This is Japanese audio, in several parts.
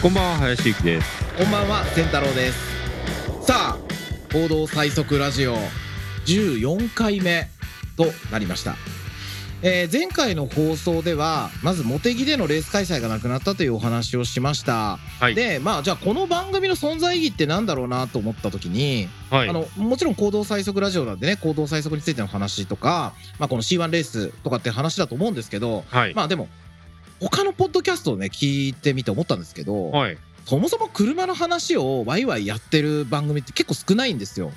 こんばんは、林幸です。こんばんは、千太郎です。さあ、報道最速ラジオ14回目となりました。前回の放送ではまず茂木でのレース開催がなくなったというお話をしました、はい、でじゃあこの番組の存在意義ってなんだろうなと思った時に、はい、もちろん行動最速ラジオなんでね、行動最速についての話とか、この C1 レースとかって話だと思うんですけど、はい、でも他のポッドキャストをね聞いてみて思ったんですけど、はい、そもそも車の話をワイワイやってる番組って結構少ないんですよ、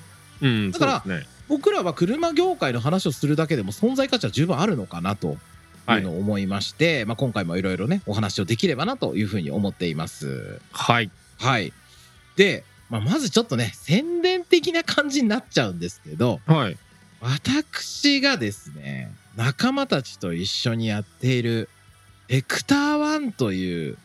だからそうですね、僕らは車業界の話をするだけでも存在価値は十分あるのかなというのを思いまして、はい、今回もいろいろねお話をできればなというふうに思っています。はい、はい、で、まずちょっとね宣伝的な感じになっちゃうんですけど、はい、私がですね仲間たちと一緒にやっているエクター1という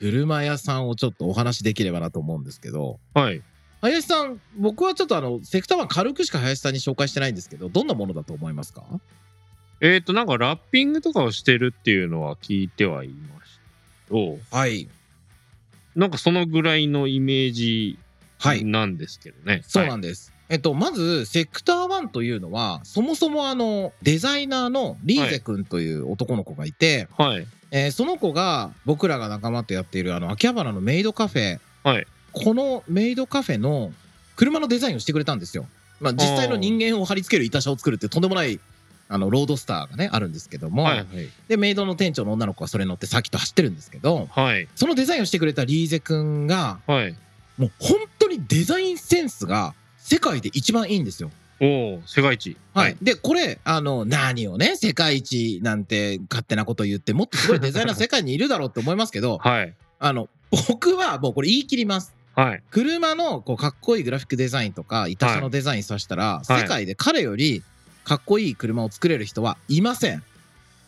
車屋さんをちょっとお話できればなと思うんですけど、はい、林さん、僕はちょっとセクター1軽くしか林さんに紹介してないんですけど、どんなものだと思いますか？なんかラッピングとかをしてるっていうのは聞いてはいましたけど、はい、なんかそのぐらいのイメージなんですけどね、はい、そうなんです、はい、まずセクター1というのはそもそもデザイナーのリーゼ君という男の子がいて、はい、その子が僕らが仲間とやっている秋葉原のメイドカフェ、はい、このメイドカフェの車のデザインをしてくれたんですよ。実際の人間を貼り付ける板車を作るってとんでもないロードスターがねあるんですけども、はいはい、でメイドの店長の女の子がそれ乗ってサーキット走ってるんですけど、はい、そのデザインをしてくれたリーゼくんが、はい、もう本当にデザインセンスが世界で一番いいんですよ。お、世界一、はいはい、でこれ何をね世界一なんて勝手なこと言ってもっとすごいデザイナー世界にいるだろうって思いますけど、はい、僕はもうこれ言い切ります。はい、車のかっこいいグラフィックデザインとか板車のデザインさせたら、はい、世界で彼よりかっこいい車を作れる人はいません。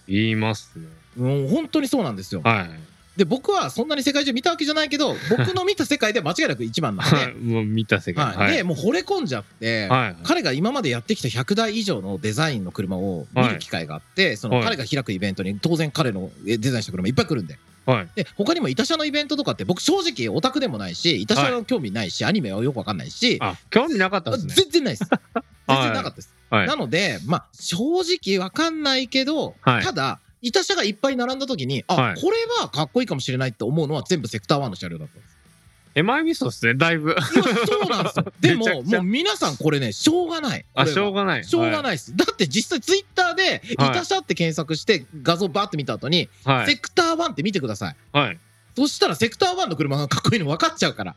いますね。もう本当にそうなんですよ、はい、で僕はそんなに世界中見たわけじゃないけど僕の見た世界では間違いなく一番なんで、はい、もう見た世界、はい、でもう惚れ込んじゃって、はい、彼が今までやってきた100台以上のデザインの車を見る機会があって、はい、彼が開くイベントに当然彼のデザインした車いっぱい来るんで、はい、で他にも板車のイベントとかって僕正直オタクでもないし板車の興味ないし、はい、アニメはよく分かんないし、あ、興味なかったですね。全然ないです全然なかったです、はい、なので正直分かんないけど、はい、ただ板車がいっぱい並んだ時に、あ、はい、これはかっこいいかもしれないって思うのは全部セクター1の車両だったんです。手前味噌ですね、だいぶ。いや、そうなんですよ。でも、もう皆さんこれね、しょうがない。あ、しょうがない。しょうがないです。はい、だって実際ツイッターで、板車って検索して画像バーって見た後に、はい、セクター1って見てください。はい。そしたらセクター1の車がかっこいいの分かっちゃうから。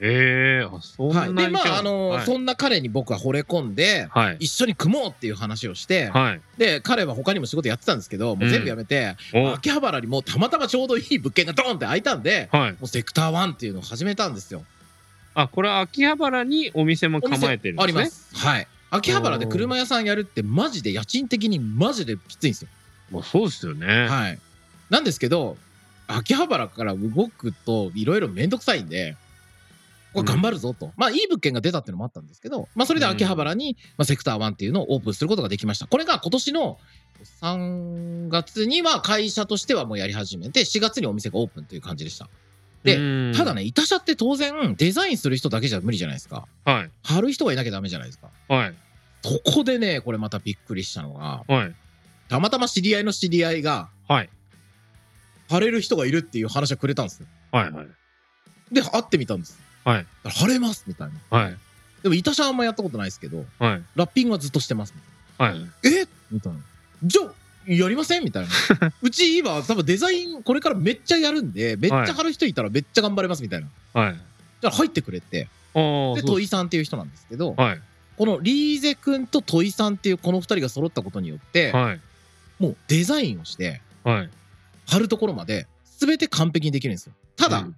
あ、そうなんだ。はい。で、はい、そんな彼に僕は惚れ込んで、はい、一緒に組もうっていう話をして、はい、で、彼は他にも仕事やってたんですけど、もう全部やめて、秋葉原にもうたまたまちょうどいい物件がドーンって開いたんで、はい、もうセクター1っていうのを始めたんですよ。あ、これは秋葉原にお店も構えてるんですね。あります。はい。秋葉原で車屋さんやるってマジで家賃的にマジできついんですよ。まあ、そうですよね。はい。なんですけど、秋葉原から動くといろいろめんどくさいんで、これ頑張るぞと、うん、いい物件が出たっていうのもあったんですけど、それで秋葉原に、セクター1っていうのをオープンすることができました。これが今年の3月には会社としてはもうやり始めて、4月にお店がオープンという感じでした。で、うん、ただね、板車って当然デザインする人だけじゃ無理じゃないですか、はい、貼る人がいなきゃダメじゃないですか、はい、そこでね、これまたびっくりしたのが、はい、たまたま知り合いの知り合いが、はい、貼れる人がいるっていう話をくれたんですよ、はいはい、で会ってみたんです。はい、貼れますみたいな、はい、でも板車あんまやったことないですけど、はい、ラッピングはずっとしてますみたいな、はい、みたいな、じゃあやりませんみたいなうち今多分デザインこれからめっちゃやるんで、めっちゃ貼る人いたらめっちゃ頑張れますみたいな、はい、じゃあ入ってくれて、で戸井さんっていう人なんですけど、はい、このリーゼ君と戸井さんっていうこの2人が揃ったことによって、はい、もうデザインをして、はい、貼るところまで全て完璧にできるんですよ。ただ、うん、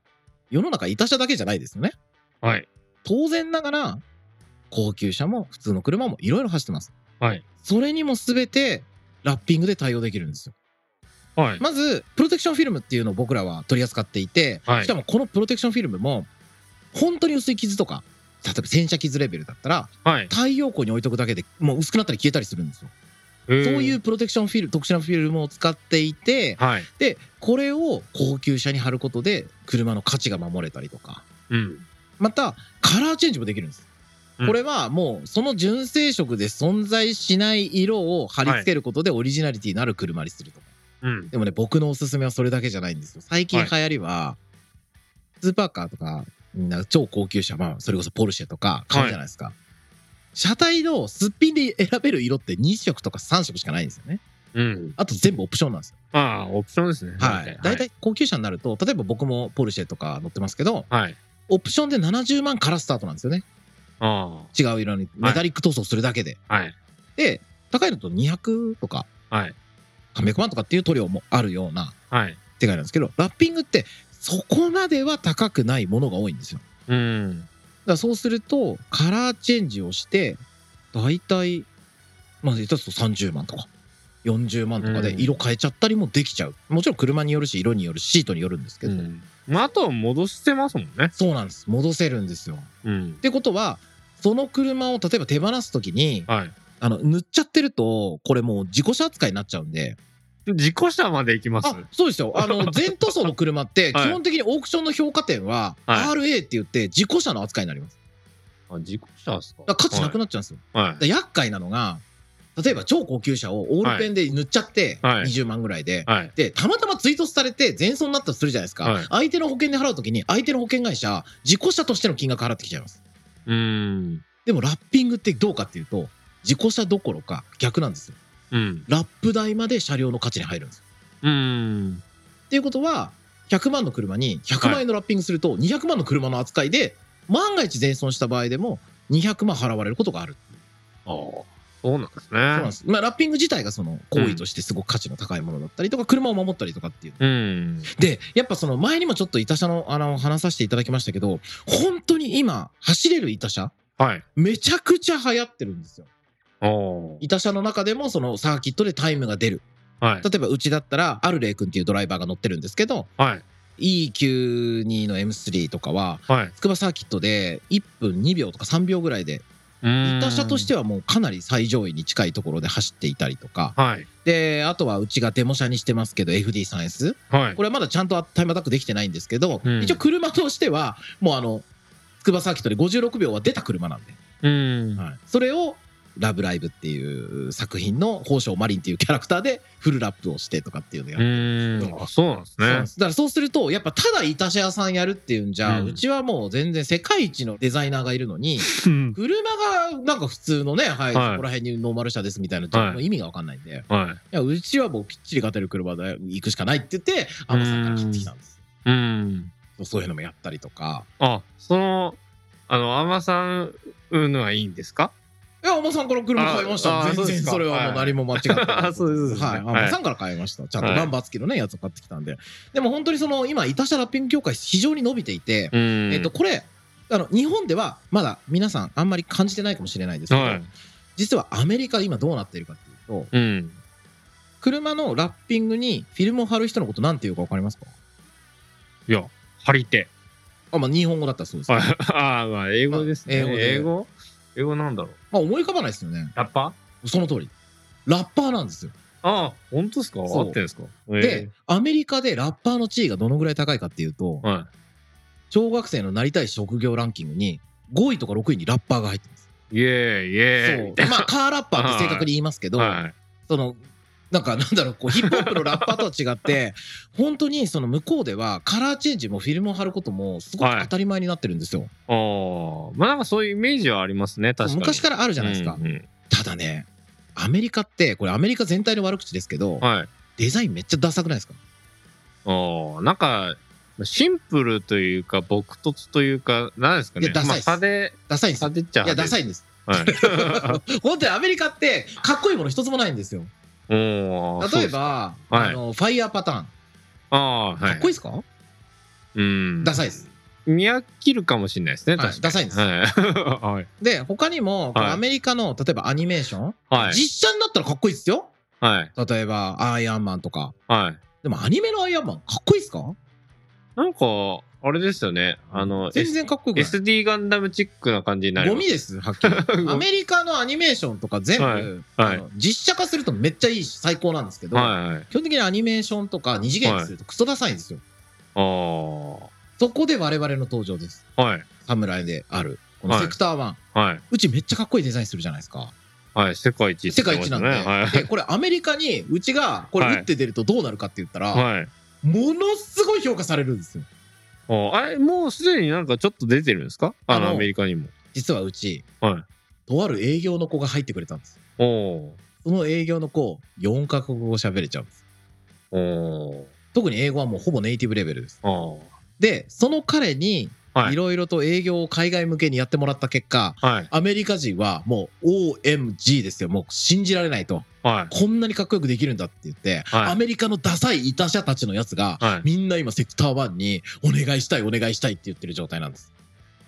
世の中板車だけじゃないですよね、はい、当然ながら高級車も普通の車もいろいろ走ってます、はい、それにも全てラッピングで対応できるんですよ、はい、まずプロテクションフィルムっていうのを僕らは取り扱っていて、はい、しかもこのプロテクションフィルムも本当に薄い傷とか、例えば洗車傷レベルだったら、はい、太陽光に置いとくだけでもう薄くなったり消えたりするんですよ。そういうプロテクションフィル特殊なフィルムを使っていて、はい、でこれを高級車に貼ることで車の価値が守れたりとか、うん、またカラーチェンジもできるんです。これはもうその純正色で存在しない色を貼り付けることでオリジナリティのある車にするとか、はい、でもね僕のおすすめはそれだけじゃないんですよ。最近流行りはスーパーカーとかみんな超高級車、まあ、それこそポルシェとか買うじゃないですか、はい、車体のすっぴんで選べる色って2色とか3色しかないんですよね、うん、あと全部オプションなんですよ。ああオプションですね。はい、だいたい高級車になると例えば僕もポルシェとか乗ってますけど、はい、オプションで70万からスタートなんですよね。あ違う色にメタリック塗装するだけで、はい、で高いのと200とか、はい、300万とかっていう塗料もあるような世界なんですけど、ラッピングってそこまでは高くないものが多いんですよ。うん、だからそうするとカラーチェンジをしてだいたいまあ言ったら30万とか40万とかで色変えちゃったりもできちゃう。もちろん車によるし色によるしシートによるんですけど、うん、まあ、あとは戻せますもんね。そうなんです、戻せるんですよ、うん、ってことはその車を例えば手放すときに、はい、塗っちゃってるとこれもう事故車扱いになっちゃうんで。事故車まで行きます？あ、そうですよ。全塗装の車って基本的にオークションの評価点は RA って言って事故車の扱いになります。あ、事故車ですか？だから価値なくなっちゃうんですよ、はい、だ厄介なのが例えば超高級車をオールペンで塗っちゃって20万ぐらいで、はいはい、でたまたま追突されて全損になったとするじゃないですか、はい、相手の保険で払うときに相手の保険会社事故車としての金額払ってきちゃいます。でもラッピングってどうかっていうと事故車どころか逆なんですよ、うん、ラップ代まで車両の価値に入るんですよ。っていうことは100万の車に100万円のラッピングすると200万の車の扱いで万が一全損した場合でも200万払われることがある。ああそうなんですね。そうなんです、まあ、ラッピング自体がその行為としてすごく価値の高いものだったりとか、うん、車を守ったりとかっていう、うん、でやっぱその前にもちょっと板車の話させていただきましたけど本当に今走れる板車、はい、めちゃくちゃ流行ってるんですよ。板車の中でもそのサーキットでタイムが出る、はい、例えばうちだったらアルレイ君っていうドライバーが乗ってるんですけど、はい、E92 の M3 とかは、はい、筑波サーキットで1分2秒とか3秒ぐらいで板車としてはもうかなり最上位に近いところで走っていたりとか、はい、であとはうちがデモ車にしてますけど FD3S、はい、これはまだちゃんとタイムアタックできてないんですけど、うん、一応車としてはもう筑波サーキットで56秒は出た車なんで、うん、はい、それをラブライブっていう作品の宝生マリンっていうキャラクターでフルラップをしてとかっていうのやってる。そうなんですね。だからそうするとやっぱただ板車屋さんやるっていうんじゃ、うちはもう全然世界一のデザイナーがいるのに車がなんか普通のね、はい、そこら辺にノーマル車ですみたいな意味が分かんないんで、はい、いやうちはもうきっちり勝てる車で行くしかないって言ってアマさんから買ってきたんです。うん、そういうのもやったりとか。あ、そのアマさん売るのはいいんですか？いや、アマさんから車買いました。全然それはもう何も間違ってない、はい、そうです、はい、アマさんから買いました。ちゃんとナンバー付きのねやつを買ってきたんで。でも本当にその今板車ラッピング協会非常に伸びていて、これ日本ではまだ皆さんあんまり感じてないかもしれないですけど、はい、実はアメリカ今どうなっているかっていうと、うん、車のラッピングにフィルムを貼る人のことなんていうか分かりますか？いや、貼り手。あ、まあ日本語だったらそうですけど、あ、まあ英語ですね、まあ、英語なんだろう、まあ、思い浮かばないですよね。ラッパー？その通り、ラッパーなんですよ。ああ、本当ですか？合ってんですか？で、アメリカでラッパーの地位がどのぐらい高いかっていうと、はい、小学生のなりたい職業ランキングに5位とか6位にラッパーが入ってます。イエーイイエーイ。まあカーラッパーって正確に言いますけど、はい、そのなんかなんだろう、こうヒップホップのラッパーとは違って本当にその向こうではカラーチェンジもフィルムを貼ることもすごく当たり前になってるんですよ、はい、あ、まあなんかそういうイメージはありますね。確かに昔からあるじゃないですか、うんうん、ただねアメリカって、これアメリカ全体の悪口ですけど、はい、デザインめっちゃダサくないですか？あ、なんかシンプルというか朴突というか何ですかね。いやダサいです、まあ、ダサいんです。いやダサいんです、はい、本当にアメリカってかっこいいもの一つもないんですよ。例えば、はい、ファイヤーパターン、あー、はい、かっこいいですか？うん、ダサいです。見飽きるかもしれないですね、はい、確かにダサいんです、はい、で他にもこれアメリカの例えばアニメーション、はい、実写になったらかっこいいですよ、はい、例えばアイアンマンとか、はい、でもアニメのアイアンマンかっこいいですか？なんかあれですよね。全然かっこよくない。SD ガンダムチックな感じになる。ゴミです、はっきり。アメリカのアニメーションとか全部、はいはい、実写化するとめっちゃいいし、最高なんですけど、はいはい、基本的にアニメーションとか二次元にするとクソダサいんですよ。はい、ああ。そこで我々の登場です。はい。侍である、このセクター1。はいはい、うちめっちゃかっこいいデザインするじゃないですか。はい、世界一、ね。世界一なんで。はい、で、これアメリカに、うちがこれ打って出るとどうなるかって言ったら、はい、ものすごい評価されるんですよ。あれ、もうすでになんかちょっと出てるんですか？アメリカにも。実はうち、はい、とある営業の子が入ってくれたんです。お、その営業の子、4カ国語喋れちゃうんです。お、特に英語はもうほぼネイティブレベルです。で、その彼に、いろいろと営業を海外向けにやってもらった結果、はい、アメリカ人はもう OMG ですよ。もう信じられないと、はい、こんなにかっこよくできるんだって言って、はい、アメリカのダサいイタ社たちのやつが、はい、みんな今セクター1にお願いしたいお願いしたいって言ってる状態なんです。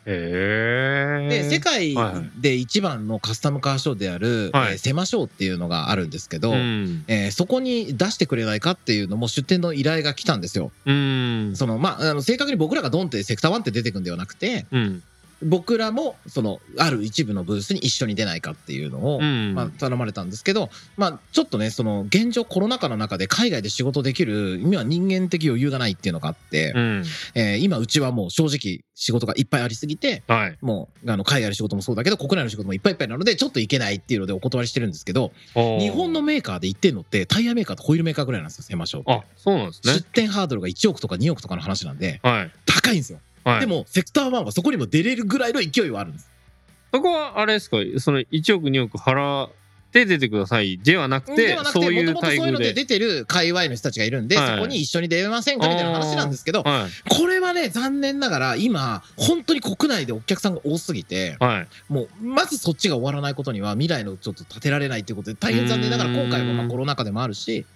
で、世界で一番のカスタムカーショーである、はい、狭ショーっていうのがあるんですけど、うん、そこに出してくれないかっていうのも出展の依頼が来たんですよ。うん、その、まあ、正確に僕らがドンってセクター1って出てくんではなくて、うん、僕らもそのある一部のブースに一緒に出ないかっていうのを、うん、まあ、頼まれたんですけど、まあ、ちょっとね、その現状コロナ禍の中で海外で仕事できる意味は人間的余裕がないっていうのがあって、うん、今うちはもう正直仕事がいっぱいありすぎて、はい、もう海外の仕事もそうだけど国内の仕事もいっぱいいっぱいなのでちょっと行けないっていうのでお断りしてるんですけど、日本のメーカーで行ってるのってタイヤメーカーとホイールメーカーぐらいなんですよ、狭ショーって。あ、そうなんですね。出店ハードルが1億とか2億とかの話なんで、はい、高いんですよ。はい、でもセクター1はそこにも出れるぐらいの勢いはあるんです。そこはあれですか、その1億2億払って出てくださいではなくて、そういう待遇で、もともとそういうので出てる界隈の人たちがいるんで、はい、そこに一緒に出れませんかみたいな話なんですけど、はい、これはね、残念ながら今本当に国内でお客さんが多すぎて、はい、もうまずそっちが終わらないことには未来のちょっと立てられないっていうことで大変残念ながら今回もまあコロナ禍でもあるし、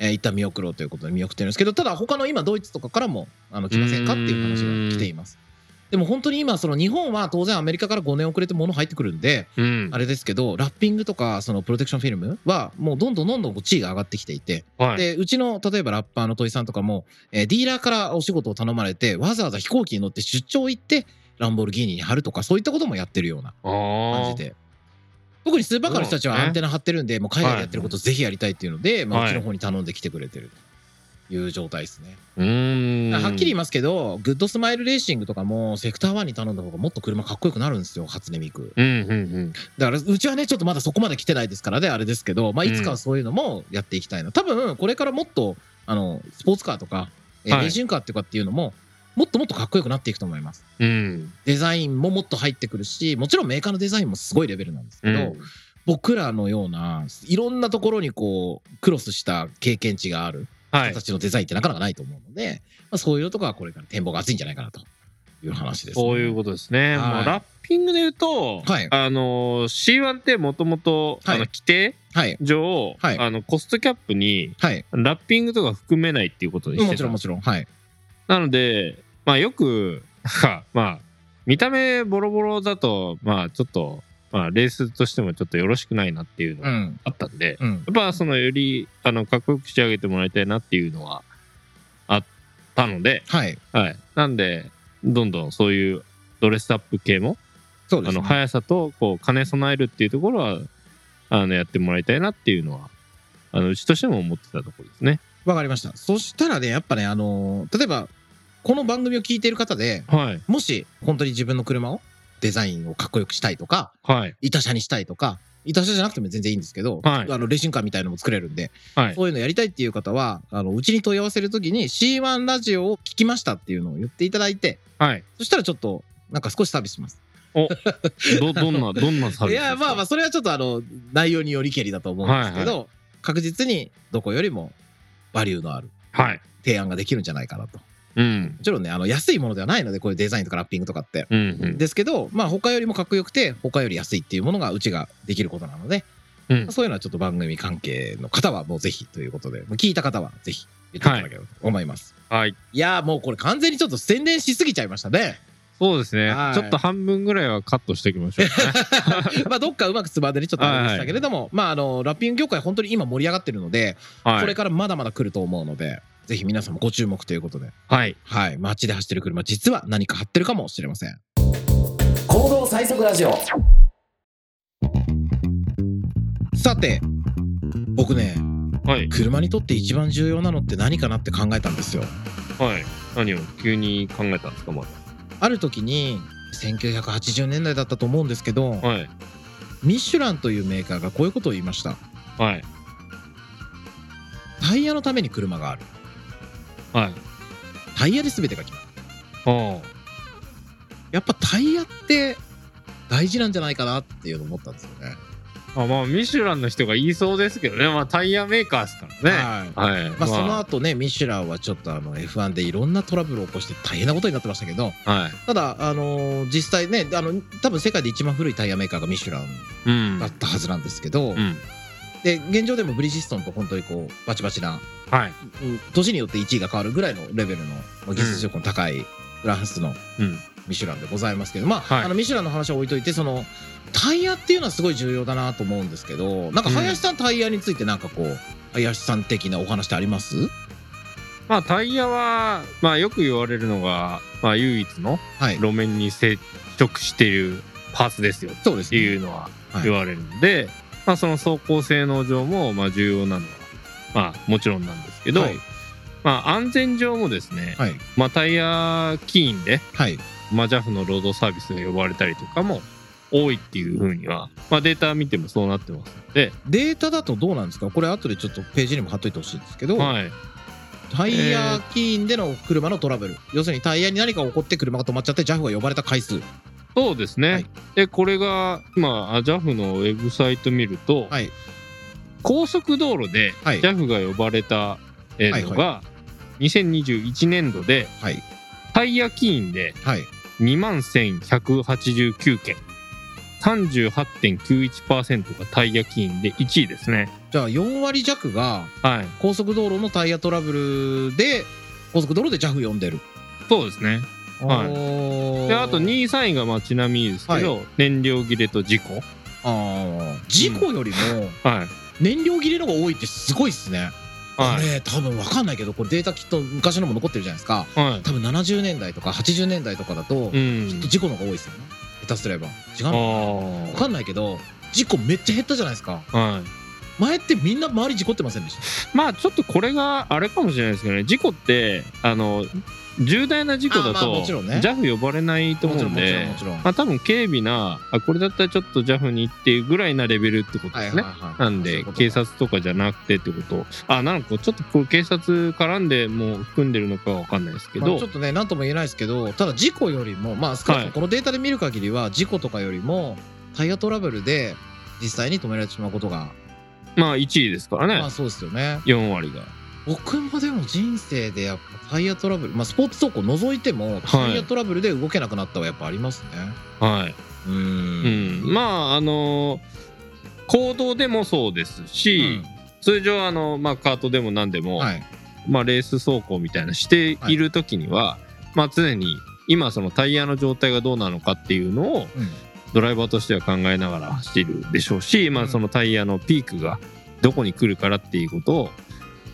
一旦見送ろうということで見送ってるんですけど、ただ他の今ドイツとかからも来ませんかっていう話が来ています。でも本当に今その日本は当然アメリカから5年遅れて物入ってくるんで、うん、あれですけどラッピングとかそのプロテクションフィルムはもうどんどんどんどん地位が上がってきていて、はい、でうちの例えばラッパーの戸井さんとかも、ディーラーからお仕事を頼まれてわざわざ飛行機に乗って出張行ってランボルギーニに貼るとかそういったこともやってるような感じで、特にスーパーカーの人たちはアンテナ張ってるんで、もう海外でやってることをぜひやりたいっていうので、まあ、うちの方に頼んできてくれてるという状態ですね。はっきり言いますけど、グッドスマイルレーシングとかもセクター1に頼んだ方がもっと車かっこよくなるんですよ、初音ミク。だからうちはねちょっとまだそこまで来てないですからね、あれですけど、まあ、いつかはそういうのもやっていきたいな。多分これからもっとスポーツカーとかレーシングカーとかっていうのももっともっとかっこよくなっていくと思います。うん、デザインももっと入ってくるし、もちろんメーカーのデザインもすごいレベルなんですけど、うん、僕らのようないろんなところにこうクロスした経験値がある人たちのデザインってなかなかないと思うので、はい、まあ、そういうとこはこれから展望が熱いんじゃないかなという話です、ね。そういうことですね。はい、ラッピングで言うと、はい、C1 ってもともと規定上、はいはい、コストキャップにラッピングとか含めないっていうことでしてた。もちろんもちろん、はい、なので、まあ、よくまあ見た目ボロボロだと、まあ、ちょっと、まあ、レースとしてもちょっとよろしくないなっていうのがあったんで、うんうん、やっぱそのよりかっこよく仕上げてもらいたいなっていうのはあったので、はいはい、なんでどんどんそういうドレスアップ系も、そうですね、速さとこう兼ね備えるっていうところはやってもらいたいなっていうのはうちとしても思ってたところですね。わかりました。そしたらね、やっぱね、例えばこの番組を聞いている方で、はい、もし本当に自分の車をデザインをかっこよくしたいとか、はい、イタ車にしたいとか、イタ車じゃなくても全然いいんですけど、はい、レーシングカーみたいのも作れるんで、はい、そういうのやりたいっていう方はうちに問い合わせるときに C1 ラジオを聞きましたっていうのを言っていただいて、はい、そしたらちょっとなんか少しサービスします。おどんなサービスですか？いや、まあそれはちょっと内容によりけりだと思うんですけど、はいはい、確実にどこよりもバリューのある提案ができるんじゃないかなと、うん、もちろんね安いものではないので、こういうデザインとかラッピングとかって、うんうん、ですけど、まあ、他よりもかっこよくて他より安いっていうものがうちができることなので、うん、そういうのはちょっと番組関係の方はもうぜひということで、聞いた方はぜひ言っていただければと思います、はい、いやもうこれ完全にちょっと宣伝しすぎちゃいましたね。そうですね、はい、ちょっと半分ぐらいはカットしておきましょう、ね、まあどっかうまくつまんでねちょっとあれでしたけれども、はいはい、まあラッピング業界本当に今盛り上がってるので、はい、これからまだまだ来ると思うので、ぜひ皆さんもご注目ということで、はい、はい、街で走ってる車、実は何か張ってるかもしれません。行動最速ラジオ。さて僕ね、はい、車にとって一番重要なのって何かなって考えたんですよ。はい、何を急に考えたんですか。まだある時に1980年代だったと思うんですけど、はい、ミシュランというメーカーがこういうことを言いました。はい。タイヤのために車がある。はい。タイヤで全てが決まる。はあ。やっぱタイヤって大事なんじゃないかなっていうのを思ったんですよね。あ、まあミシュランの人が言いそうですけどね、まあ、タイヤメーカーですからね、はいはい、まあ、その後ねミシュランはちょっとF1 でいろんなトラブルを起こして大変なことになってましたけど、はい、ただ、実際ね、多分世界で一番古いタイヤメーカーがミシュランだったはずなんですけど、うん、で現状でもブリヂストンと本当にこうバチバチな、はい、年によって1位が変わるぐらいのレベルの技術力の高いフランスのミシュランでございますけど、まあ、はい、ミシュランの話は置いといて、そのタイヤっていうのはすごい重要だなと思うんですけど、なんか林さん、タイヤについてなんかこう林さん的なお話ってあります？まあ、タイヤは、まあ、よく言われるのが、まあ、唯一の路面に接触しているパーツですよっていうのは言われるので、はい、まあ、その走行性能上もまあ重要なのは、まあ、もちろんなんですけど、はい、まあ、安全上もですね、はい、まあ、タイヤ起因で、はい、まあ、JAF のロードサービスが呼ばれたりとかも多いっていう風には、まあ、データ見てもそうなってますので。データだとどうなんですか？これ後でちょっとページにも貼っといてほしいんですけど、はい、タイヤ起因での車のトラブル、要するにタイヤに何か起こって車が止まっちゃって JAF が呼ばれた回数。そうですね、はい、でこれが今 JAF のウェブサイト見ると、はい、高速道路で JAF が呼ばれたのが2021年度で、はい、タイヤ起因で 21,189 件、38.91% がタイヤ起因で1位ですね。じゃあ4割弱が高速道路のタイヤトラブルで、高速道路で JAF 呼んでる。そうですね、はい、であと2位3位がまあちなみにですけど、はい、燃料切れと事故。あ、事故よりも燃料切れの方が多いってすごいっすね。はい、ね、多分分かんないけどこれデータきっと昔のも残ってるじゃないですか、はい、多分70年代とか80年代とかだときっと事故の方が多いですよね、下手すれば。違うの分かんないけど事故めっちゃ減ったじゃないですか、はい、前ってみんな周り事故ってませんでした？まあちょっとこれがあれかもしれないですけどね、事故って重大な事故だと JAF 呼ばれないと思うんで、まあ多分軽微な、あ、これだったらちょっと JAF にっていうぐらいなレベルってことですね、はいはいはい、なんで警察とかじゃなくてってこと。あ、なんかちょっとこれ警察絡んでもう含んでるのかは分かんないですけど、まあ、ちょっとね何とも言えないですけど、ただ事故よりもまあ少なくともこのデータで見る限りは事故とかよりもタイヤトラブルで実際に止められてしまうことがまあ1位ですからね。まあそうですよね、4割が。僕もでも人生でやっぱタイヤトラブル、まあ、スポーツ走行除いてもタイヤトラブルで動けなくなったはやっぱありますね。はい、うん、まあ公道でもそうですし、うん、通常まあ、カートでも何でも、はい、まあ、レース走行みたいなしている時には、はい、まあ、常に今そのタイヤの状態がどうなのかっていうのを、うん、ドライバーとしては考えながら走るでしょうし、まあ、そのタイヤのピークがどこに来るからっていうことを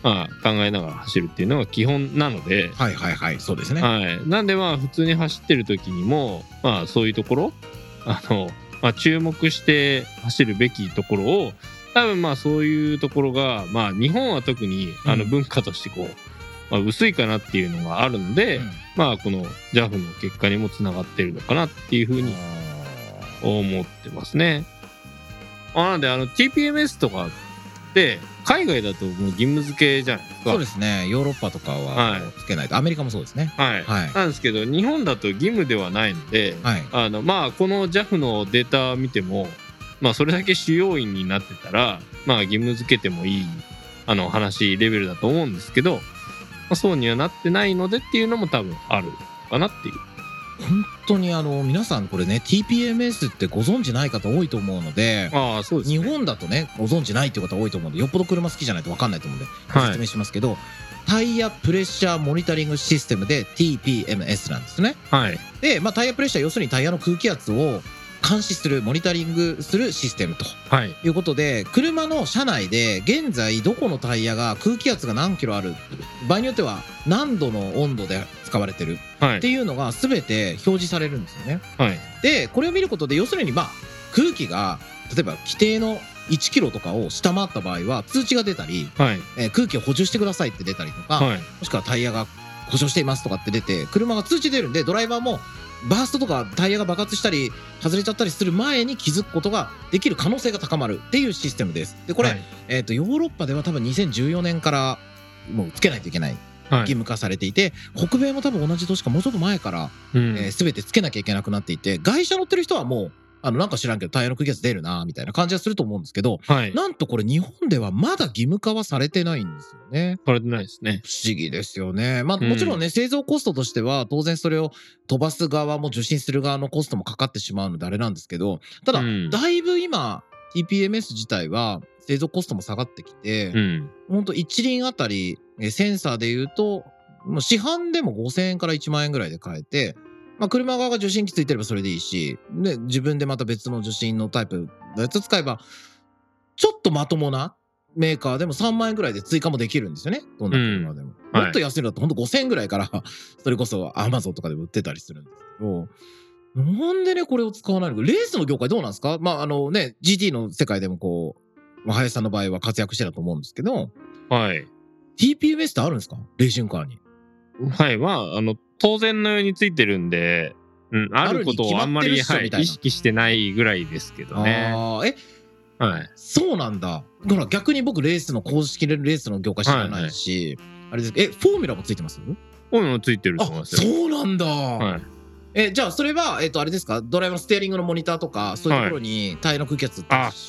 まあ、考えながら走るっていうのが基本なので、はいはいはい、そうですね、はい、なんでまあ普通に走ってる時にも、まあ、そういうところまあ、注目して走るべきところを多分まあそういうところが、まあ、日本は特に文化としてこう、うん、まあ、薄いかなっていうのがあるので、うん、まあ、この JAF の結果にもつながってるのかなっていうふうに思ってますね。なのでTPMS とかで海外だともう義務付けじゃないですか。そうですね、ヨーロッパとかはつけないと、はい、アメリカもそうですね、はいはい、なんですけど日本だと義務ではないので、はい、まあこの JAF のデータ見ても、まあ、それだけ主要員になってたら、まあ、義務付けてもいい話レベルだと思うんですけど、まあ、そうにはなってないのでっていうのも多分あるかなっていう。本当に皆さんこれね TPMS ってご存知ない方多いと思うので、あ、そうですね、日本だとねご存知ないっていう方多いと思うので、よっぽど車好きじゃないと分かんないと思うんで説明しますけど、はい、タイヤプレッシャーモニタリングシステムで TPMS なんですね、はい、で、まあ、タイヤプレッシャー要するにタイヤの空気圧を監視するモニタリングするシステムということで、はい、車の車内で現在どこのタイヤが空気圧が何キロある、場合によっては何度の温度で使われてるっていうのが全て表示されるんですよね、はい、でこれを見ることで要するに、まあ、空気が例えば規定の1キロとかを下回った場合は通知が出たり、はい、空気を補充してくださいって出たりとか、はい、もしくはタイヤが故障していますとかって出て車が通知出るんで、ドライバーもバーストとかタイヤが爆発したり外れちゃったりする前に気づくことができる可能性が高まるっていうシステムです。でこれ、はい、ヨーロッパでは多分2014年からもうつけないといけない義務化されていて、北米も多分同じ年かもうちょっと前から、全てつけなきゃいけなくなっていて、外車乗ってる人はもうなんか知らんけどタイヤの空気圧出るなみたいな感じはすると思うんですけど、はい、なんとこれ日本ではまだ義務化はされてないんですよね。されてないですね。不思議ですよね。まあもちろんね、製造コストとしては当然それを飛ばす側も受信する側のコストもかかってしまうのであれなんですけど、ただだいぶ今 TPMS 自体は製造コストも下がってきて、ほんと1輪あたりセンサーでいうと市販でも5000円から1万円ぐらいで買えて、まあ、車側が受信機ついてればそれでいいし、で自分でまた別の受信のタイプのやつ使えばちょっとまともなメーカーでも3万円ぐらいで追加もできるんですよね。どんな車でも、もっと安いのだと本当5000円ぐらいからそれこそ Amazon とかで売ってたりするんですけど、なんでねこれを使わないのか。レースの業界どうなんですか。まあね GT の世界でもこう林さんの場合は活躍してたと思うんですけど、はい、TPMS ってあるんですかレーシングカーに。はい、まあ当然のようについてるんで、あることをあんまり、はい、意識してないぐらいですけどね。あはい、そうなんだ。だから逆に僕レースの公式レースの業界知らないし、はいはい、あれですけど、フォーミュラもついてます？フォーミュラもついてると思いますよ。そうなんだ。はい、じゃあそれはあれですか、ドライバーのステアリングのモニターとかそういうところにタイヤの空気圧し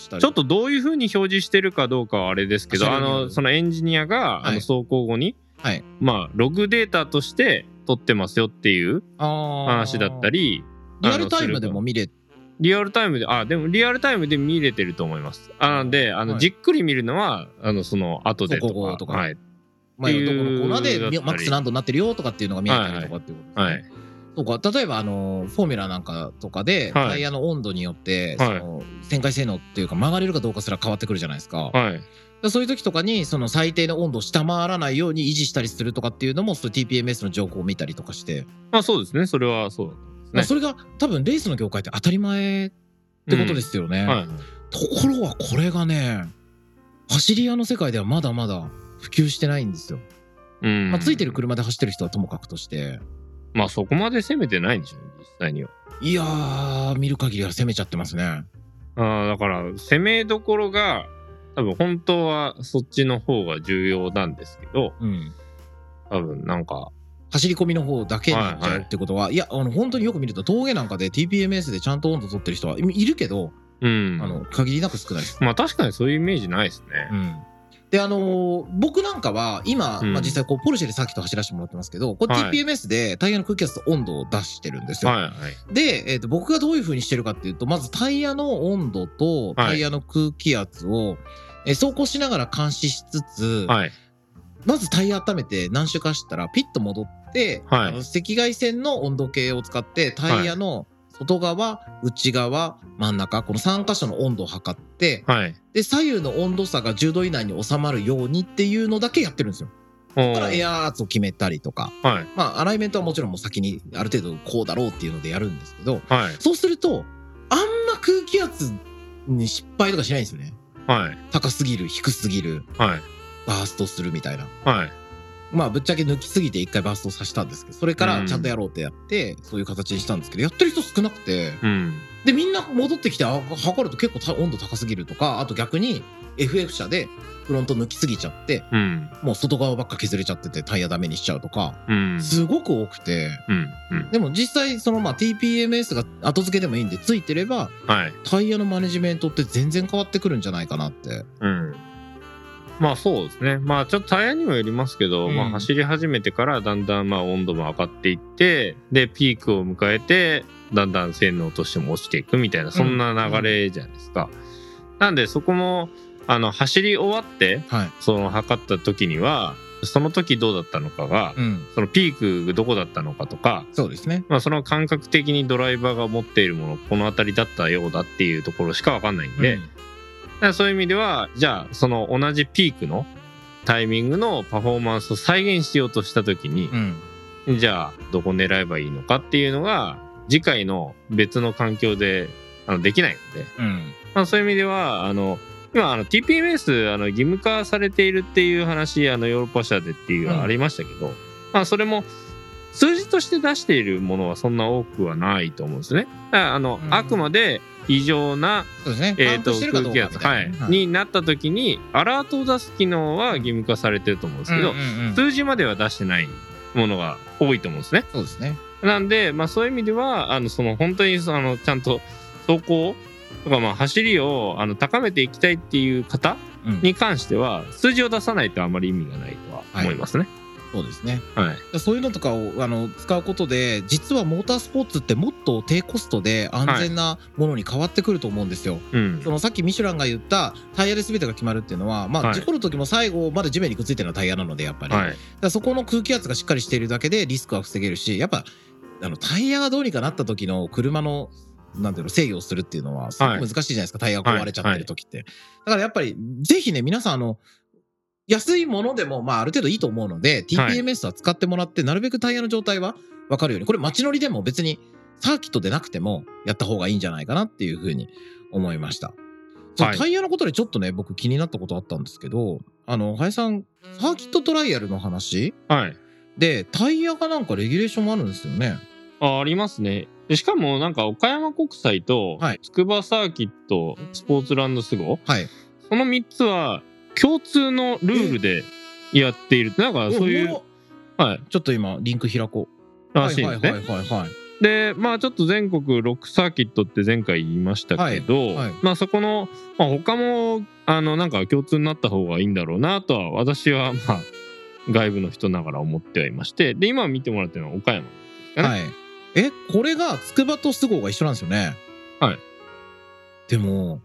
たり、ちょっとどういう風に表示してるかどうかはあれですけど、そのエンジニアが、はい、走行後に、はい、まあログデータとして取ってますよっていう話だったり、リアルタイムでも見れリアルタイムででもリアルタイムで見れてると思います。なんではい、じっくり見るのはその後でとか、こうとか、はい、前のとこのコーナーでマックス何度になってるよとかっていうのが見えたりとかっていうことですね。はいはい、そうか。例えばフォーミュラなんかとかで、はい、タイヤの温度によって、はい、旋回性能っていうか曲がれるかどうかすら変わってくるじゃないですか。はい、そういう時とかにその最低の温度を下回らないように維持したりするとかっていうのもその TPMS の情報を見たりとかして。そうですね。それはそうですね。それが多分レースの業界って当たり前ってことですよね。はい、ところがこれがね走り屋の世界ではまだまだ普及してないんですよ。ついてる車で走ってる人はともかくとして、まあそこまで攻めてないんでしょうね実際には。いやー見る限りは攻めちゃってますね。だから攻めどころが多分本当はそっちの方が重要なんですけど、多分なんか走り込みの方だけになっちゃうってことは、はいはい、いや本当によく見ると峠なんかで TPMS でちゃんと温度取ってる人はいるけど、限りなく少ないです。まあ確かにそういうイメージないですね。で僕なんかは今、実際こうポルシェでさっきと走らせてもらってますけど、これ TPMS でタイヤの空気圧と温度を出してるんですよ。はいはい、で、僕がどういう風にしてるかっていうと、まずタイヤの温度とタイヤの空気圧を、走行しながら監視しつつ、はい、まずタイヤ温めて何周か走ったらピッと戻って、はい、赤外線の温度計を使ってタイヤの外側、内側、真ん中、この3箇所の温度を測って、はい、で左右の温度差が10度以内に収まるようにっていうのだけやってるんですよ。だからエアー圧を決めたりとか、はい、まあアライメントはもちろんもう先にある程度こうだろうっていうのでやるんですけど、はい、そうするとあんま空気圧に失敗とかしないんですよね。はい、高すぎる、低すぎる、はい、バーストするみたいな。はい、まあぶっちゃけ抜きすぎて一回バーストさせたんですけど、それからちゃんとやろうってやってそういう形にしたんですけど、やってる人少なくて、でみんな戻ってきて測ると結構温度高すぎるとか、あと逆に FF 車でフロント抜きすぎちゃってもう外側ばっか削れちゃっててタイヤダメにしちゃうとかすごく多くて、でも実際そのまあ TPMS が後付けでもいいんでついてればタイヤのマネジメントって全然変わってくるんじゃないかなって。まあそうですね。まあちょっとタイヤにもよりますけど、まあ走り始めてからだんだんまあ温度も上がっていって、でピークを迎えてだんだん性能としても落ちていくみたいな、そんな流れじゃないですか。なんでそこも走り終わって、その測った時にはその時どうだったのかが、うん、そのピークどこだったのかとか、そうですね、まあ、その感覚的にドライバーが持っているものこの辺りだったようだっていうところしか分かんないんで、うん、だからそういう意味ではじゃあその同じピークのタイミングのパフォーマンスを再現しようとした時に、うん、じゃあどこ狙えばいいのかっていうのが次回の別の環境でできないので、うん、まあ、そういう意味では今TPMS 義務化されているっていう話ヨーロッパ社でっていうのありましたけど、うん、まあ、それも数字として出しているものはそんな多くはないと思うんですね。だからうん、あくまで異常な、ね、空気圧、はいはい、になった時にアラートを出す機能は義務化されてると思うんですけど、うんうんうん、数字までは出してないものが多いと思うんですね。そうですね。なんで、まあ、そういう意味ではその本当にちゃんと走行とか、まあ走りを高めていきたいっていう方に関しては、うん、数字を出さないとあまり意味がないとは思いますね。はい、そうですね、はい、そういうのとかを使うことで実はモータースポーツってもっと低コストで安全なものに変わってくると思うんですよ。はい、さっきミシュランが言ったタイヤで全てが決まるっていうのは、まあ、事故る時も最後まで地面にくっついてるのはタイヤなのでやっぱり、はい、だからそこの空気圧がしっかりしているだけでリスクは防げるし、やっぱタイヤがどうにかなった時の車のなんていうの制御をするっていうのはすごく難しいじゃないですか、はい、タイヤが壊れちゃってる時って、はいはい、だからやっぱりぜひね皆さん安いものでも、まあ、ある程度いいと思うので TPMS は使ってもらって、はい、なるべくタイヤの状態は分かるように、これ街乗りでも別にサーキットでなくてもやった方がいいんじゃないかなっていうふうに思いました。はい、タイヤのことでちょっとね僕気になったことあったんですけど、林さんサーキットトライアルの話、はい、でタイヤがなんかレギュレーションがあるんですよね。ありますね。しかもなんか岡山国際と筑波サーキットスポーツランドスゴ、はい、その3つは共通のルールでやっている。なんかそういう、はい、ちょっと今リンク開こうらしいですね。はいはいはいはい、でまあちょっと全国6サーキットって前回言いましたけど、はいはい、まあそこの、まあ、他もなんか共通になった方がいいんだろうなとは私はまあ外部の人ながら思ってはいまして、で今見てもらってるのは岡山ですかね。はい、これがつくばと菅生が一緒なんですよね。はい。でも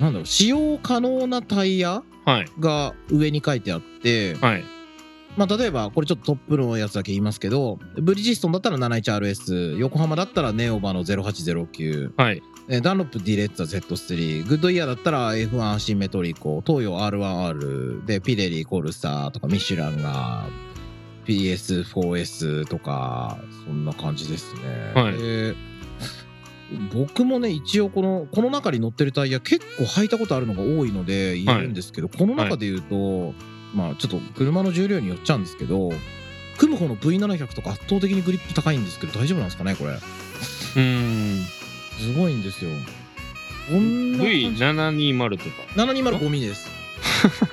なんだろう、使用可能なタイヤが上に書いてあって、はい、まあ、例えばこれちょっとトップのやつだけ言いますけど、ブリヂストンだったら 71RS、 横浜だったらネオバの0809、はい、ダンロップディレッツァ Z3、 グッドイヤーだったら F1 アシンメトリコ、東洋 R1R でピレリコルサーとか、ミシュランがPS4S とかそんな感じですね。はい、僕もね一応この中に乗ってるタイヤ結構履いたことあるのが多いので言えるんですけど、はい、この中で言うと、はい、まあちょっと車の重量によっちゃうんですけど、クムホの V700 とか圧倒的にグリップ高いんですけど大丈夫なんですかねこれ。すごいんですよ。V720 とか720 5mm です。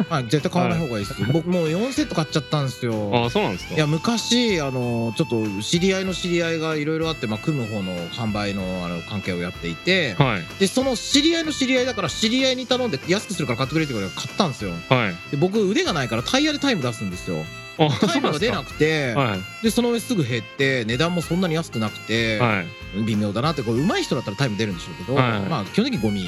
まあ絶対買わない方がいいですけど、はい、僕もう4セット買っちゃったんですよ。あ、そうなんですか。いや昔ちょっと知り合いの知り合いがいろいろあって、まあ組む方の販売の関係をやっていて、はい、でその知り合いの知り合いだから知り合いに頼んで安くするから買ってくれってことで買ったんですよ。はい、で僕腕がないからタイヤでタイム出すんですよ。タイムが出なくて、はい、でその上すぐ減って値段もそんなに安くなくて、はい、微妙だなって、これ上手い人だったらタイム出るんでしょうけど、はい、まあ基本的にゴミ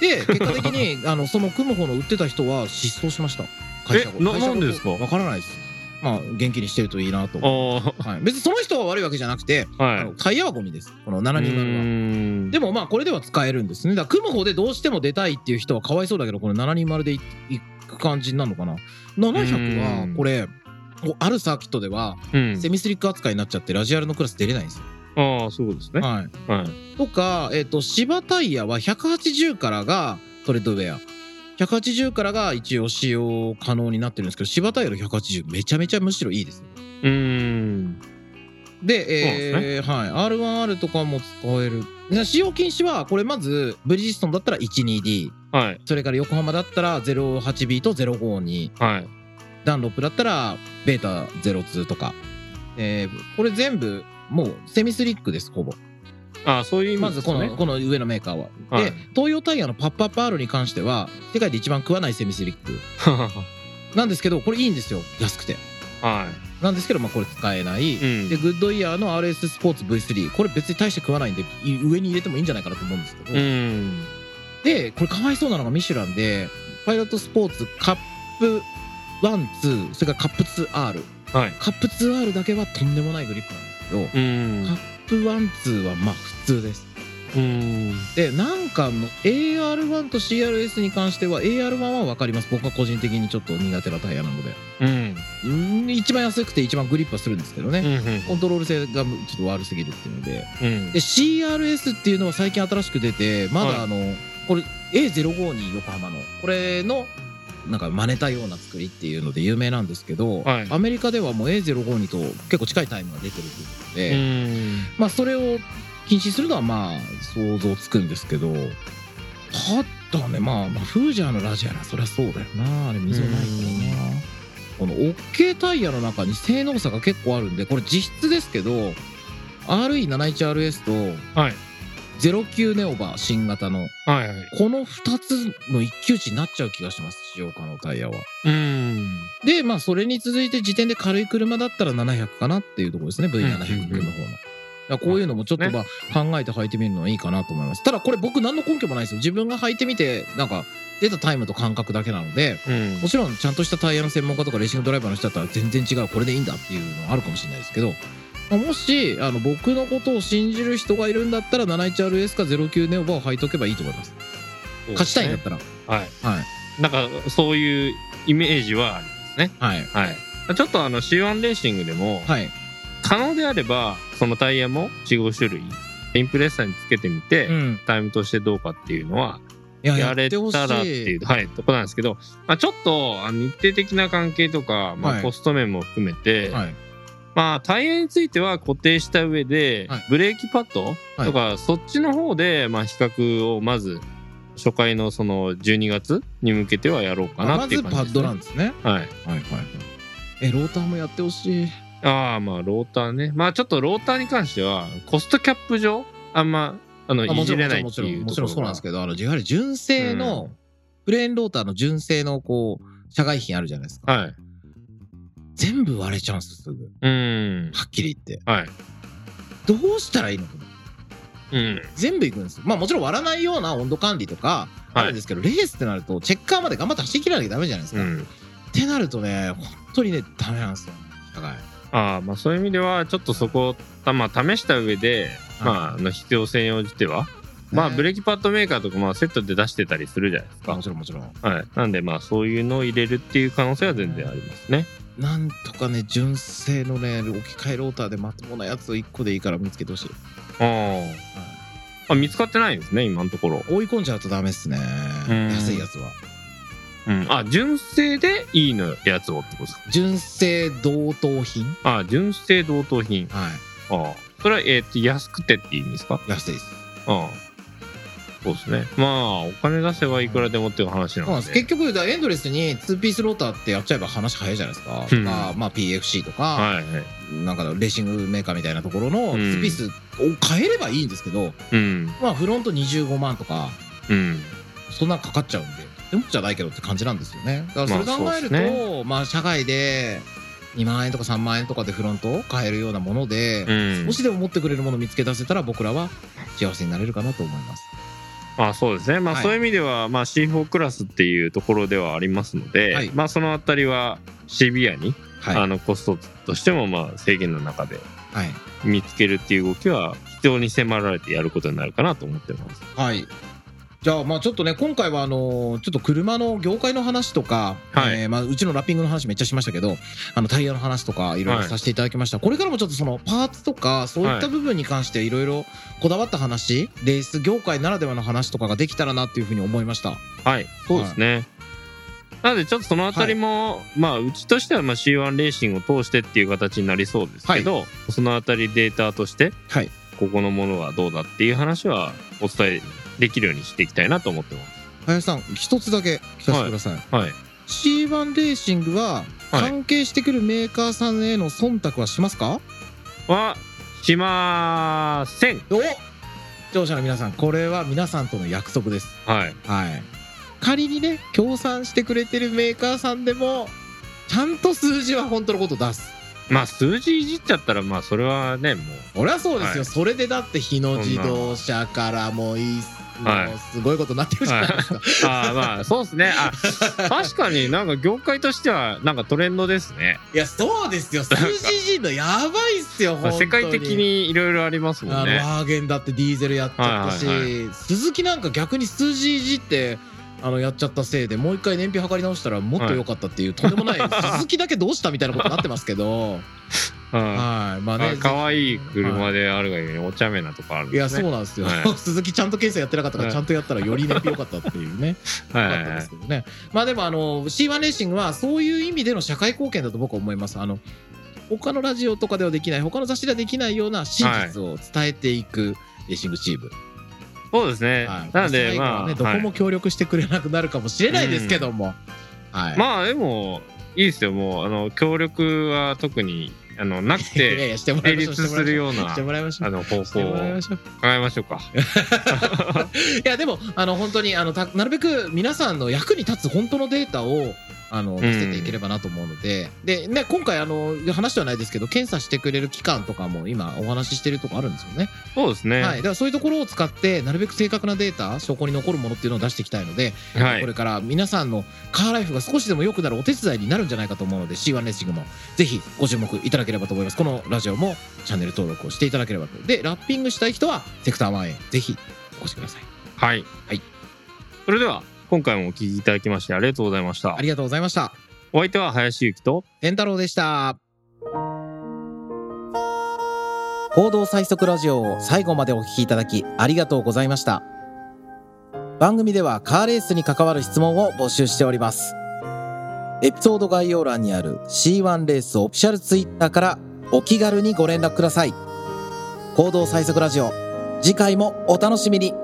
で結果的にその組む方の売ってた人は失踪しました。会社なんでですか分からないです。まあ元気にしてるといいなと、はい、別にその人が悪いわけじゃなくて、はい、タイヤはゴミです、この720は。でもまあこれでは使えるんですね。だから組む方でどうしても出たいっていう人はかわいそうだけど、この720でいく感じになるのかな。700はこれあるサーキットではセミスリック扱いになっちゃってラジアルのクラス出れないんですよ。ああそうですね、はいはい、とか、芝タイヤは180からがトレッドウェア、180からが一応使用可能になってるんですけど、芝タイヤの180めちゃめちゃむしろいいです。で、はい、R1R とかも使える。使用禁止はこれまずブリヂストンだったら 12D、はい、それから横浜だったら 08B と052、はい、ダンロップだったらベータ02とか、これ全部もうセミスリックです、ほぼ。あ、そういう意味ですね。まずこの上のメーカーは、はい、で東洋タイヤのパップアップ R に関しては世界で一番食わないセミスリックなんですけど、これいいんですよ安くて、はい、なんですけど、まあ、これ使えない、うん、でグッドイヤーの RS スポーツ V3、 これ別に大して食わないんで上に入れてもいいんじゃないかなと思うんですけど、うん、でこれかわいそうなのがミシュランでパイロットスポーツカップ1、2、それからカップ 2R、はい、カップ 2R だけはとんでもないグリップなんですけど、うん、カップ 1、2 はまあ普通です。うんでなんか AR-1 と CR-S に関しては AR-1 は分かります。僕は個人的にちょっと苦手なタイヤなので、うん、一番安くて一番グリップはするんですけどね、うんうん、コントロール性がちょっと悪すぎるっていうので、うん、で CR-S っていうのは最近新しく出てまだはい、これ A052 横浜のこれのなんか真似たような作りっていうので有名なんですけど、はい、アメリカではもう A052 と結構近いタイムが出てるということで、うんまあ、それを禁止するのはまあ想像つくんですけど、ただね、まあフージャーのラジアラそりゃそうだよな、あれ溝ないからな。この OK タイヤの中に性能差が結構あるんで、これ実質ですけど RE71RS と、はい、09ネオバー新型の、はいはい、この2つの一騎打ちになっちゃう気がします、使用可能タイヤは。でまあそれに続いて時点で軽い車だったら700かなっていうところですね、 V700 の方の。こういうのもちょっとまあ考えて履いてみるのはいいかなと思います。ただこれ僕何の根拠もないですよ。自分が履いてみてなんか出たタイムと感覚だけなので、うん、もちろんちゃんとしたタイヤの専門家とかレーシングドライバーの人だったら全然違うこれでいいんだっていうのはあるかもしれないですけど、もし僕のことを信じる人がいるんだったら 71RS か09ネオバを履いとけばいいと思います。勝ちたいんだったら、はいはい、なんかそういうイメージはありますね。はいはい、ちょっとC1 レーシングでも、はい、可能であればそのタイヤも 4,5 種類インプレッサーにつけてみて、うん、タイムとしてどうかっていうのはやれたらっていう、はい、とこなんですけど、まあ、ちょっと日程的な関係とか、まあ、コスト面も含めて、はいはいまあ、タイヤについては固定した上で、はい、ブレーキパッドとか、はい、そっちの方で、まあ、比較をまず初回のその12月に向けてはやろうかなっていう感じですね。まずパッドなんですね。はいはいはいはい、ローターもやってほしい。ああまあローターね、まあちょっとローターに関してはコストキャップ上あんまいじれないっていうところがもちろんそうなんですけど、やはり純正の、うん、プレーンローターの純正のこう社外品あるじゃないですか、はい、全部割れちゃうんですすぐ、うん、はっきり言って、はい、どうしたらいいのか、うん、全部いくんですよ。まあもちろん割らないような温度管理とかあるんですけど、はい、レースってなるとチェッカーまで頑張って走り切らなきゃダメじゃないですか、うん、ってなるとね本当にねダメなんですよ社外。まあそういう意味ではちょっとそこを、まあ、試した上で、まあ、必要性に応じては、まあ、ブレーキパッドメーカーとかまあセットで出してたりするじゃないですか。もちろんもちろん、はい、なんでまあそういうのを入れるっていう可能性は全然ありますね。なんとかね純正のね置き換えローターでまともなやつを1個でいいから見つけてほしい。見つかってないんですね今のところ。追い込んじゃうとダメっすね安いやつは。うん、純正でいいのやつをってことですか。純正同等品。純正同等品。はい。それは安くてって意味ですか。安いです。そうですね。まあお金出せばいくらでもっていう話なんで。結局エンドレスに2ピースローターってやっちゃえば話早いじゃないですか。うん、まあ PFC とか、はいはい、なんかレーシングメーカーみたいなところの2ピースを変えればいいんですけど、うん、まあフロント25万とか、うん、そんなかかっちゃうんで。でもじゃないけどって感じなんですよね。だからそれ考えると、まあ社外で2万円とか3万円とかでフロントを買えるようなもので、うん、少しでも持ってくれるものを見つけ出せたら僕らは幸せになれるかなと思います。そうですね。まあ、はい、そういう意味では、まあ、C4 クラスっていうところではありますので、はい、まあそのあたりはシビアに、はい、コストとしてもまあ制限の中で見つけるっていう動きは非常に迫られてやることになるかなと思ってます。はい、じゃあ、まあちょっとね今回はちょっと車の業界の話とか、はい、まあうちのラッピングの話めっちゃしましたけど、タイヤの話とかいろいろさせていただきました、はい、これからもちょっとそのパーツとかそういった部分に関していろいろこだわった話、はい、レース業界ならではの話とかができたらなっていうふうに思いました。はい、そうですね、はい、なのでちょっとそのあたりも、はい、まあうちとしてはまあ C1 レーシングを通してっていう形になりそうですけど、はい、そのあたりデータとして、はい、ここのものはどうだっていう話はお伝えできるようにしていきたいなと思ってます。林さん一つだけ聞かせてください、はいはい、C1 レーシングは関係してくるメーカーさんへの忖度はしますか。はしません。視聴者の皆さん、これは皆さんとの約束です。はい、はい、仮にね協賛してくれてるメーカーさんでもちゃんと数字は本当のこと出す。まあ数字いじっちゃったらまあそれはねもう。俺はそうですよ、はい、それでだって日野自動車からもいいはい、すごいことになってるじゃないですか、はい、あ、まあそうですね。あ確かになんか業界としてはなんかトレンドですね。いやそうですよ、 CGG のやばいっすよ本当に。世界的にいろいろありますもんね。ワーゲンだってディーゼルやっちゃったし、はいはいはい、鈴木なんか逆に CGG ってやっちゃったせいでもう一回燃費測り直したらもっと良かったっていう、はい、とんでもない鈴木だけどうしたみたいなことになってますけどはい、まあね、可愛い車であるがゆえにお茶目なとこあるんですね。いやそうなんですよ、はい、鈴木ちゃんと検査やってなかったからちゃんとやったらより燃費良かったっていうねはいはい、はい、ったんですけどね。まあでもC1 レーシングはそういう意味での社会貢献だと僕は思います。他のラジオとかではできない、他の雑誌ではできないような真実を伝えていくレーシングチーム、はい、そうですね、はい、なので最後はね、まあ、どこも協力してくれなくなるかもしれないですけども、うん、はい、まあでもいいですよ。もう協力は特になくて成立するような方向を考えましょうかいやでも本当になるべく皆さんの役に立つ本当のデータを見せていければなと思うので、うん、でね、今回話ではないですけど検査してくれる機関とかも今お話ししてるとこあるんですよね。そうですね、はい、だからそういうところを使ってなるべく正確なデータ、証拠に残るものっていうのを出していきたいので、はい、これから皆さんのカーライフが少しでも良くなるお手伝いになるんじゃないかと思うので C1 レーシングもぜひご注目いただければと思います。このラジオもチャンネル登録をしていただければと。でラッピングしたい人はセクター1へぜひお越しください。はい、はい、それでは今回もお聞きいただきましてありがとうございました。ありがとうございました。お相手は林由紀と天太郎でした。行動最速ラジオを最後までお聞きいただきありがとうございました。番組ではカーレースに関わる質問を募集しております。エピソード概要欄にある C1 レースオフィシャルツイッターからお気軽にご連絡ください。行動最速ラジオ、次回もお楽しみに。